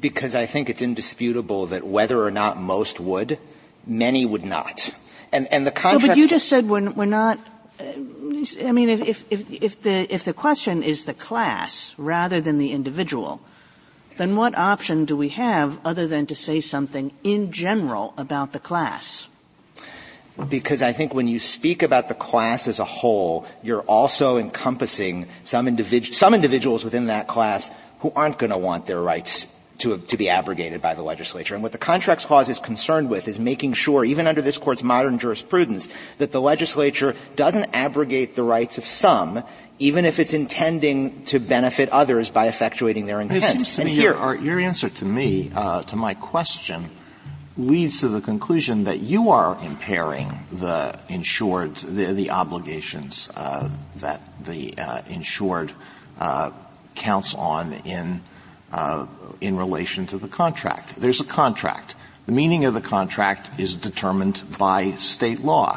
Because I think it's indisputable that whether or not most would, many would not. And the contract — No, but you just said we're not — I mean, if the question is the class rather than the individual, then what option do we have other than to say something in general about the class? Because I think when you speak about the class as a whole, you're also encompassing some individuals within that class who aren't going to want their rights to be abrogated by the legislature. And what the Contracts Clause is concerned with is making sure, even under this Court's modern jurisprudence, that the legislature doesn't abrogate the rights of some, even if it's intending to benefit others by effectuating their intent. It seems to me your answer to me, to my question, leads to the conclusion that you are impairing the insured, the obligations that the insured counts on in relation to the contract. There's a contract. The meaning of the contract is determined by state law.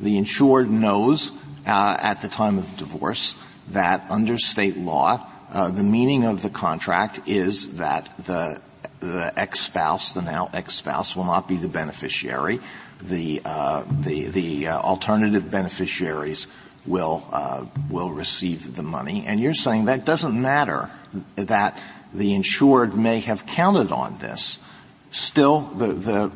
The insured knows at the time of divorce that under state law the meaning of the contract is that the ex-spouse, the now ex-spouse, will not be the beneficiary. The alternative beneficiaries will receive the money. And you're saying that doesn't matter, that the insured may have counted on this. Still, the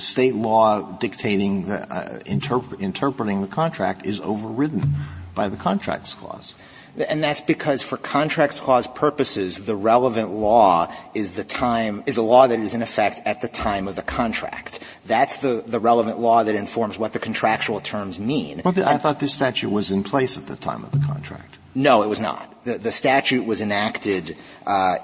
state law dictating the interpreting the contract is overridden by the Contracts Clause. And that's because for contracts clause purposes, the relevant law is the law that is in effect at the time of the contract. That's the relevant law that informs what the contractual terms mean. Well, I thought this statute was in place at the time of the contract. No, it was not. The statute was enacted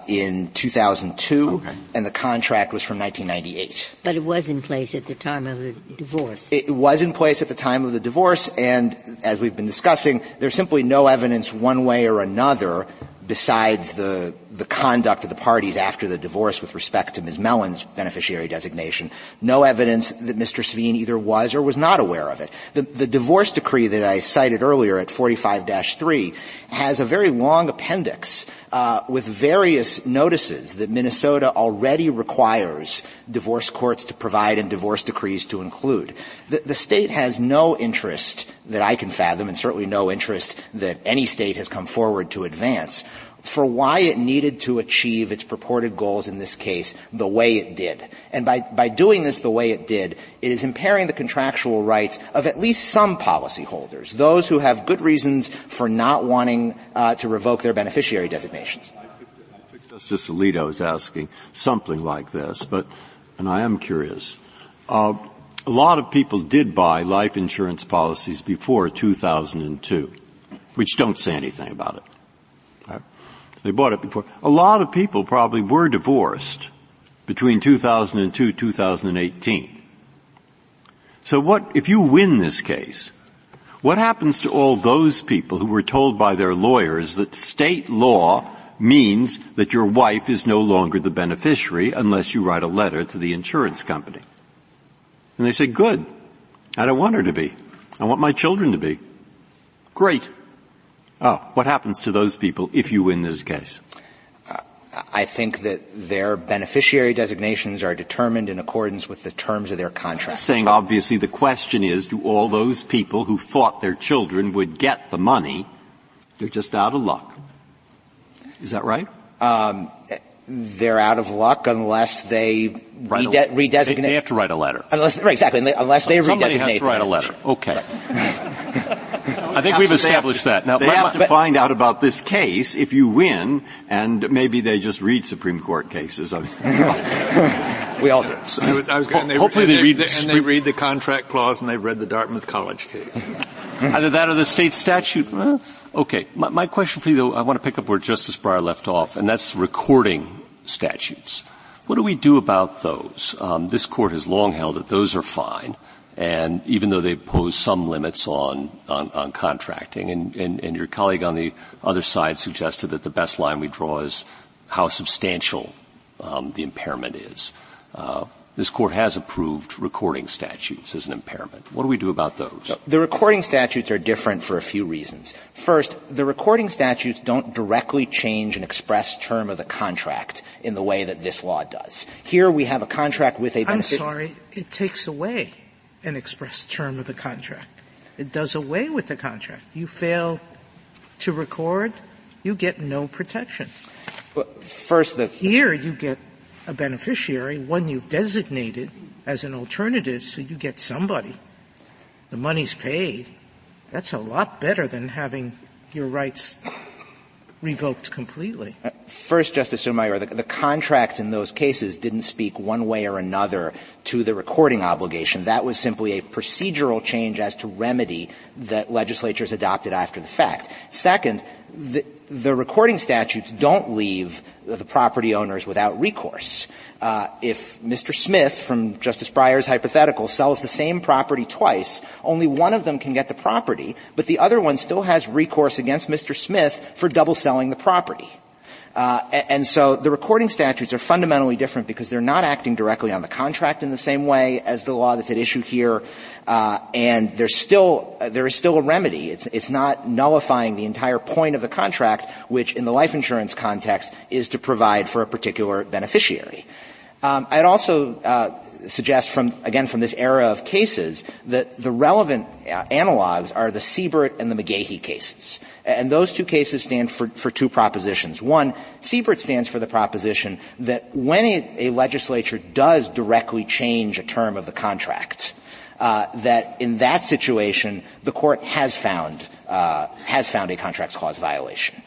in 2002, okay, and the contract was from 1998. But it was in place at the time of the divorce. It was in place at the time of the divorce, and as we've been discussing, there's simply no evidence one way or another besides the conduct of the parties after the divorce with respect to Ms. Melin's beneficiary designation, no evidence that Mr. Sveen either was or was not aware of it. The divorce decree that I cited earlier at 45-3 has a very long appendix with various notices that Minnesota already requires divorce courts to provide and divorce decrees to include. The state has no interest that I can fathom, and certainly no interest that any state has come forward to advance, for why it needed to achieve its purported goals in this case the way it did. And by doing this the way it did, it is impairing the contractual rights of at least some policyholders, those who have good reasons for not wanting to revoke their beneficiary designations. I think Justice Alito is asking something like this, and I am curious. A lot of people did buy life insurance policies before 2002, which don't say anything about it. They bought it before. A lot of people probably were divorced between 2002 and 2018. So if you win this case, what happens to all those people who were told by their lawyers that state law means that your wife is no longer the beneficiary unless you write a letter to the insurance company? And they say, good, I don't want her to be. I want my children to be. Great. What happens to those people if you win this case? I think that their beneficiary designations are determined in accordance with the terms of their contract. Saying obviously the question is, do all those people who thought their children would get the money, they're just out of luck? Is that right? They're out of luck unless they redesignate. They have to write a letter. Somebody has to write a letter. Okay. I think we've established that. Now, they have to find out about this case if you win, and maybe they just read Supreme Court cases. We all do. So they read the contract clause, and they've read the Dartmouth College case. Either that or the state statute. Okay. My question for you, though, I want to pick up where Justice Breyer left off, and that's recording statutes. What do we do about those? This Court has long held that those are fine. And even though they pose some limits on contracting, and your colleague on the other side suggested that the best line we draw is how substantial the impairment is. This Court has approved recording statutes as an impairment. What do we do about those? The recording statutes are different for a few reasons. First, the recording statutes don't directly change an express term of the contract in the way that this law does. Here we have a contract with a it takes away an express term of the contract. It does away with the contract. You fail to record, you get no protection. Well, here you get a beneficiary, one you've designated as an alternative, so you get somebody. The money's paid. That's a lot better than having your rights revoked completely. First, Justice Sotomayor, the contract in those cases didn't speak one way or another to the recording obligation. That was simply a procedural change as to remedy that legislatures adopted after the fact. Second, the recording statutes don't leave the property owners without recourse. If Mr. Smith, from Justice Breyer's hypothetical, sells the same property twice, only one of them can get the property, but the other one still has recourse against Mr. Smith for double selling the property. And so the recording statutes are fundamentally different because they're not acting directly on the contract in the same way as the law that's at issue here. And there is still a remedy. It's not nullifying the entire point of the contract, which in the life insurance context is to provide for a particular beneficiary. I'd also suggest from this era of cases that the relevant analogs are the Siebert and the McGehee cases. And those two cases stand for two propositions. One, Siebert stands for the proposition that when a legislature does directly change a term of the contract, that in that situation the Court has found has found a contracts clause violation.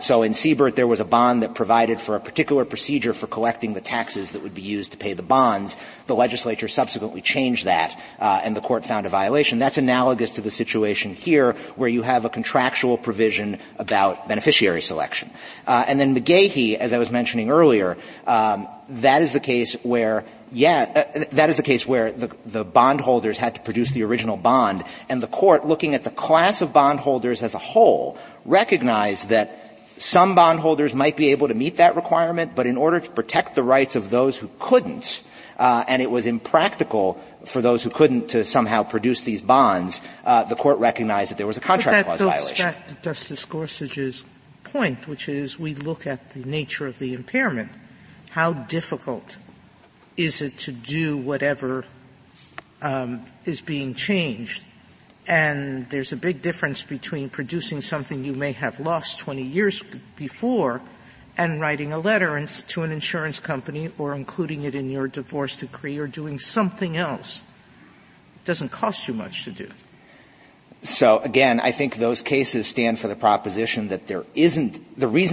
So in Siebert, there was a bond that provided for a particular procedure for collecting the taxes that would be used to pay the bonds. The legislature subsequently changed that, and the court found a violation. That's analogous to the situation here where you have a contractual provision about beneficiary selection. And then McGehee, as I was mentioning earlier, that is the case where the bondholders had to produce the original bond, and the court, looking at the class of bondholders as a whole, recognized that some bondholders might be able to meet that requirement, but in order to protect the rights of those who couldn't, and it was impractical for those who couldn't to somehow produce these bonds, the court recognized that there was a contract clause violation. But that goes back to Justice Gorsuch's point, which is we look at the nature of the impairment. How difficult is it to do whatever is being changed? And there's a big difference between producing something you may have lost 20 years before and writing a letter to an insurance company or including it in your divorce decree or doing something else. It doesn't cost you much to do. So, again, I think those cases stand for the proposition that the reason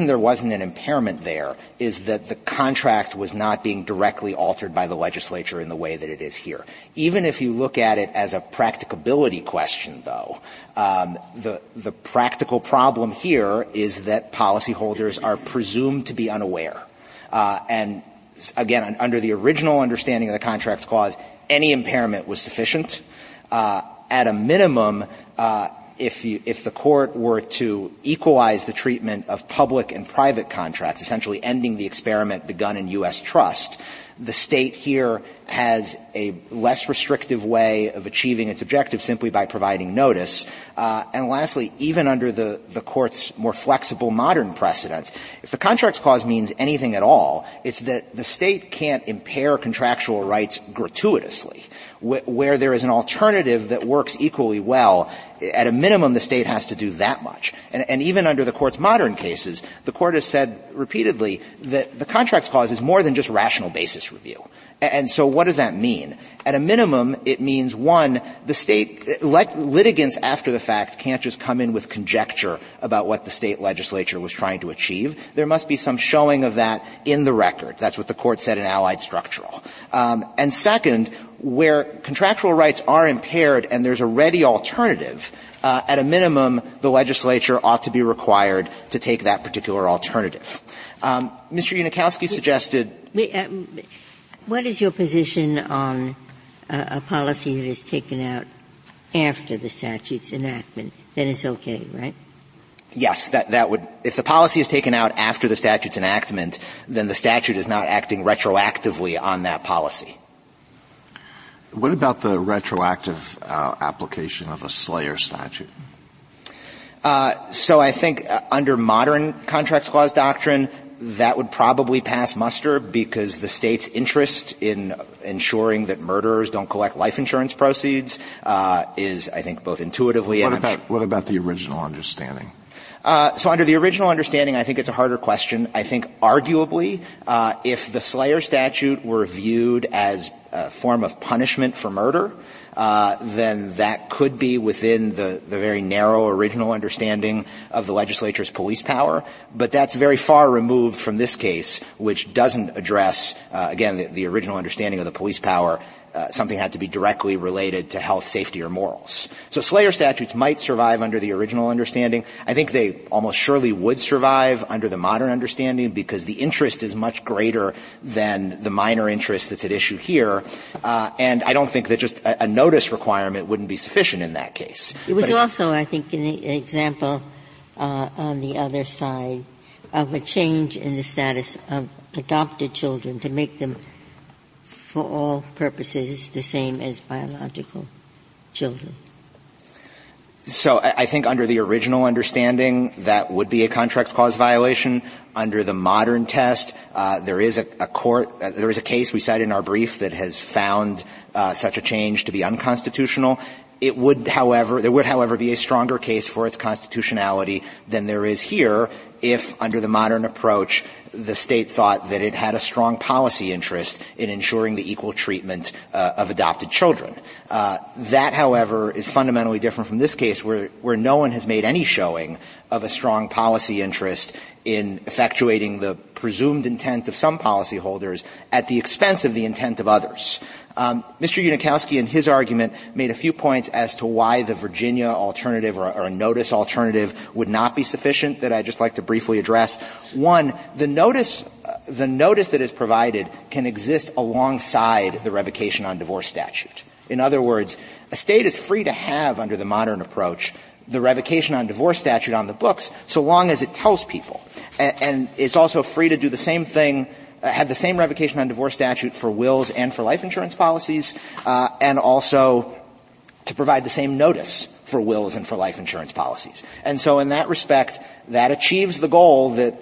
there wasn't an impairment there is that the contract was not being directly altered by the legislature in the way that it is here. Even if you look at it as a practicability question, though, the practical problem here is that policyholders are presumed to be unaware. And, again, under the original understanding of the contracts clause, any impairment was sufficient. At a minimum, if the court were to equalize the treatment of public and private contracts, essentially ending the experiment begun in U.S. trust, the state here has a less restrictive way of achieving its objective simply by providing notice. And lastly, even under the court's more flexible modern precedents, if the contracts clause means anything at all, it's that the state can't impair contractual rights gratuitously. Where there is an alternative that works equally well, at a minimum the state has to do that much. And even under the court's modern cases, the court has said repeatedly that the contracts clause is more than just rational basis review. And so what does that mean? At a minimum, it means, one, the state litigants after the fact can't just come in with conjecture about what the state legislature was trying to achieve. There must be some showing of that in the record. That's what the court said in Allied Structural. And second, where contractual rights are impaired and there's a ready alternative, at a minimum, the legislature ought to be required to take that particular alternative. Mr. Unikowski suggested... What is your position on a policy that is taken out after the statute's enactment? Then it's okay, right? Yes, that would, if the policy is taken out after the statute's enactment, then the statute is not acting retroactively on that policy. What about the retroactive application of a Slayer statute? So I think under modern contracts clause doctrine, that would probably pass muster because the state's interest in ensuring that murderers don't collect life insurance proceeds is, I think, both intuitively and... What about the original understanding? So under the original understanding, I think it's a harder question. I think arguably, if the Slayer statute were viewed as a form of punishment for murder, then that could be within the very narrow original understanding of the legislature's police power. But that's very far removed from this case, which doesn't address, again, the original understanding of the police power. Something had to be directly related to health, safety, or morals. So Slayer statutes might survive under the original understanding. I think they almost surely would survive under the modern understanding because the interest is much greater than the minor interest that's at issue here. And I don't think that just a notice requirement wouldn't be sufficient in that case. It was also, I think, an example on the other side of a change in the status of adopted children to make them for all purposes the same as biological children. So I think under the original understanding, that would be a contracts clause violation. Under the modern test, there is a case we cite in our brief that has found such a change to be unconstitutional. There would, however, be a stronger case for its constitutionality than there is here if, under the modern approach, the state thought that it had a strong policy interest in ensuring the equal treatment of adopted children. That, however, is fundamentally different from this case where no one has made any showing of a strong policy interest in effectuating the presumed intent of some policyholders at the expense of the intent of others. Mr. Unikowski, in his argument, made a few points as to why the Virginia alternative or a notice alternative would not be sufficient that I'd just like to briefly address. One, the notice that is provided can exist alongside the revocation on divorce statute. In other words, a state is free to have, under the modern approach, the revocation on divorce statute on the books so long as it tells people. And it's also free to do the same thing, had the same revocation on divorce statute for wills and for life insurance policies, and also to provide the same notice for wills and for life insurance policies. And so in that respect, that achieves the goal that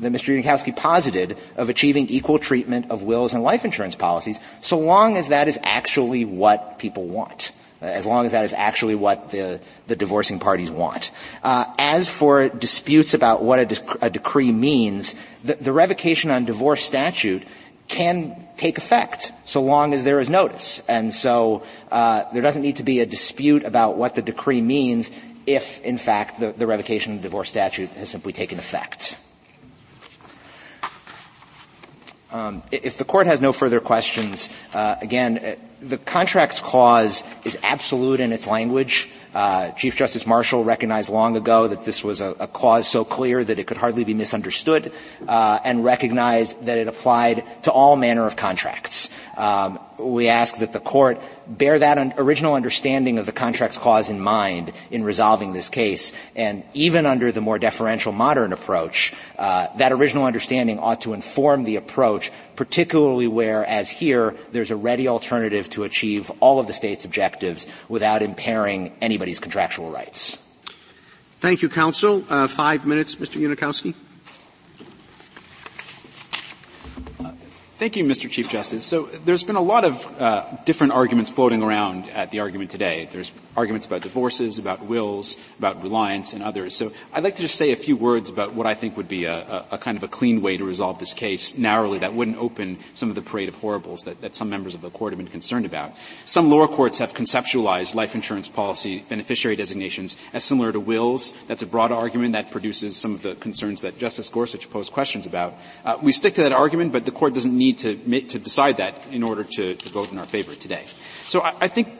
Mr. Unikowski posited of achieving equal treatment of wills and life insurance policies, so long as that is actually what people want, as long as that is actually what the divorcing parties want. As for disputes about what a decree means, the revocation on divorce statute can take effect so long as there is notice. And so there doesn't need to be a dispute about what the decree means if, in fact, the revocation of divorce statute has simply taken effect. If the Court has no further questions, again, the Contracts Clause is absolute in its language. Chief Justice Marshall recognized long ago that this was a clause so clear that it could hardly be misunderstood, and recognized that it applied to all manner of contracts. We ask that the Court bear that original understanding of the Contracts Clause in mind in resolving this case, and even under the more deferential modern approach, that original understanding ought to inform the approach, particularly where, as here, there's a ready alternative to achieve all of the state's objectives without impairing anybody's contractual rights. Thank you, counsel. 5 minutes, Mr. Unikowski. Thank you, Mr. Chief Justice. So there's been a lot of different arguments floating around at the argument today. There's arguments about divorces, about wills, about reliance, and others. So I'd like to just say a few words about what I think would be a kind of a clean way to resolve this case narrowly that wouldn't open some of the parade of horribles that some members of the Court have been concerned about. Some lower courts have conceptualized life insurance policy beneficiary designations as similar to wills. That's a broad argument that produces some of the concerns that Justice Gorsuch posed questions about. We stick to that argument, but the Court doesn't need to decide that in order to vote in our favor today. So I think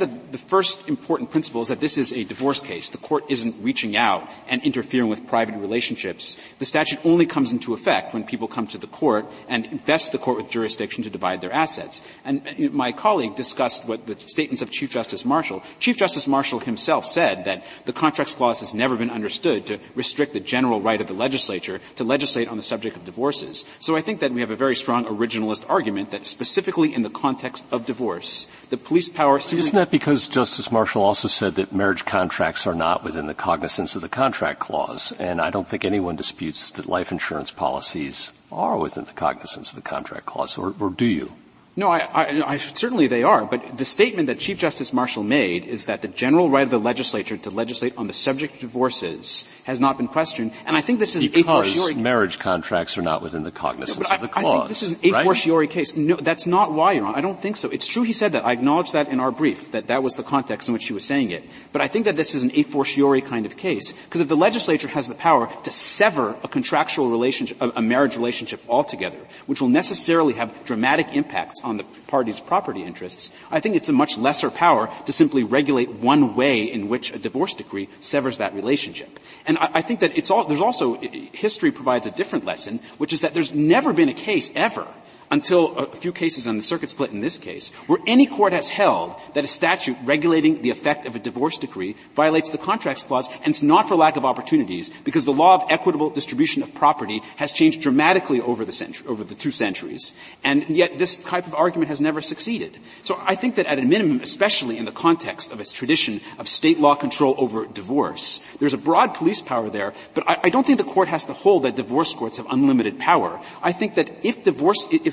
that the first important principle is that this is a divorce case. The Court isn't reaching out and interfering with private relationships. The statute only comes into effect when people come to the Court and invest the Court with jurisdiction to divide their assets. And my colleague discussed what the statements of Chief Justice Marshall. Chief Justice Marshall himself said that the Contracts Clause has never been understood to restrict the general right of the legislature to legislate on the subject of divorces. So I think that we have a very strong originalist argument that specifically in the context of divorce, the police power. Isn't that because Justice Marshall also said that marriage contracts are not within the cognizance of the Contract Clause, and I don't think anyone disputes that life insurance policies are within the cognizance of the Contract Clause, or do you? No, I certainly they are, but the statement that Chief Justice Marshall made is that the general right of the legislature to legislate on the subject of divorces has not been questioned, and I think this is because marriage contracts are not within the cognizance of the clause. I think this is an a fortiori case. No, that's not why, Your Honor. I don't think so. It's true he said that. I acknowledge that in our brief, that was the context in which he was saying it. But I think that this is an a fortiori kind of case, because if the legislature has the power to sever a contractual relationship, a marriage relationship altogether, which will necessarily have dramatic impacts on the parties' property interests, I think it's a much lesser power to simply regulate one way in which a divorce decree severs that relationship. And I think that history provides a different lesson, which is that there's never been a case ever until a few cases on the circuit split in this case, where any court has held that a statute regulating the effect of a divorce decree violates the Contracts Clause, and it's not for lack of opportunities, because the law of equitable distribution of property has changed dramatically over the 2 centuries, and yet this type of argument has never succeeded. So I think that at a minimum, especially in the context of its tradition of state law control over divorce, there's a broad police power there, but I don't think the Court has to hold that divorce courts have unlimited power. I think that if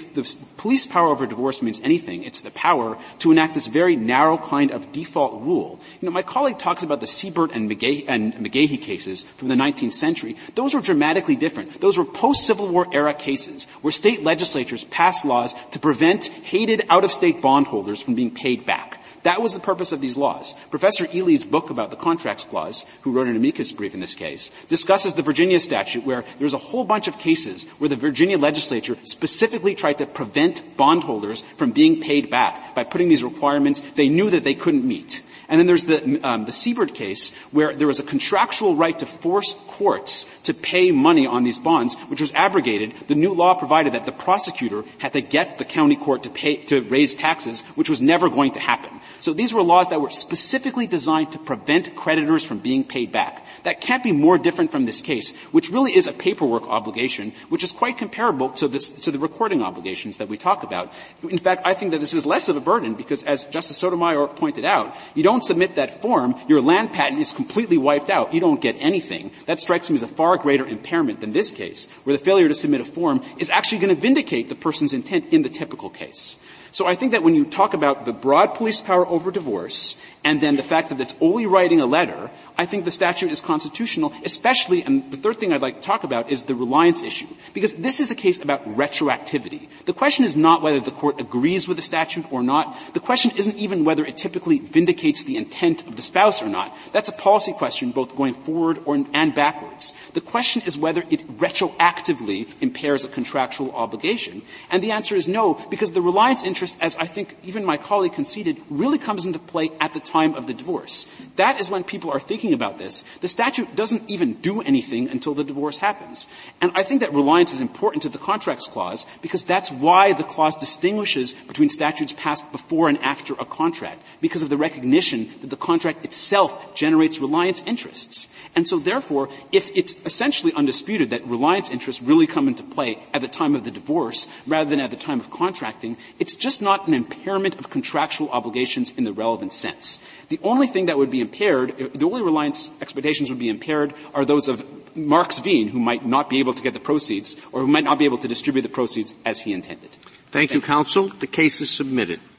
if the police power over divorce means anything, it's the power to enact this very narrow kind of default rule. You know, my colleague talks about the Siebert and McGehee cases from the 19th century. Those were dramatically different. Those were post-Civil War era cases where state legislatures passed laws to prevent hated out-of-state bondholders from being paid back. That was the purpose of these laws. Professor Ely's book about the Contracts Clause, who wrote an amicus brief in this case, discusses the Virginia statute where there's a whole bunch of cases where the Virginia legislature specifically tried to prevent bondholders from being paid back by putting these requirements they knew that they couldn't meet. And then there's the Siebert case where there was a contractual right to force courts to pay money on these bonds, which was abrogated. The new law provided that the prosecutor had to get the county court to raise taxes, which was never going to happen. So these were laws that were specifically designed to prevent creditors from being paid back. That can't be more different from this case, which really is a paperwork obligation, which is quite comparable to the recording obligations that we talk about. In fact, I think that this is less of a burden because, as Justice Sotomayor pointed out, you don't submit that form, your land patent is completely wiped out. You don't get anything. That strikes me as a far greater impairment than this case, where the failure to submit a form is actually going to vindicate the person's intent in the typical case. So I think that when you talk about the broad police power over divorce and then the fact that it's only writing a letter, I think the statute is constitutional, especially, and the third thing I'd like to talk about is the reliance issue, because this is a case about retroactivity. The question is not whether the court agrees with the statute or not. The question isn't even whether it typically vindicates the intent of the spouse or not. That's a policy question both going forward and backwards. The question is whether it retroactively impairs a contractual obligation, and the answer is no, because the reliance interest, as I think even my colleague conceded, really comes into play at the time of the divorce. That is when people are thinking about this. The statute doesn't even do anything until the divorce happens. And I think that reliance is important to the Contracts Clause because that's why the clause distinguishes between statutes passed before and after a contract, because of the recognition that the contract itself generates reliance interests. And so therefore, if it's essentially undisputed that reliance interests really come into play at the time of the divorce rather than at the time of contracting, it's just not an impairment of contractual obligations in the relevant sense. The only thing that would be impaired, the only reliance expectations would be impaired are those of Marx Veen, who might not be able to get the proceeds or who might not be able to distribute the proceeds as he intended. Thank you, counsel. The case is submitted.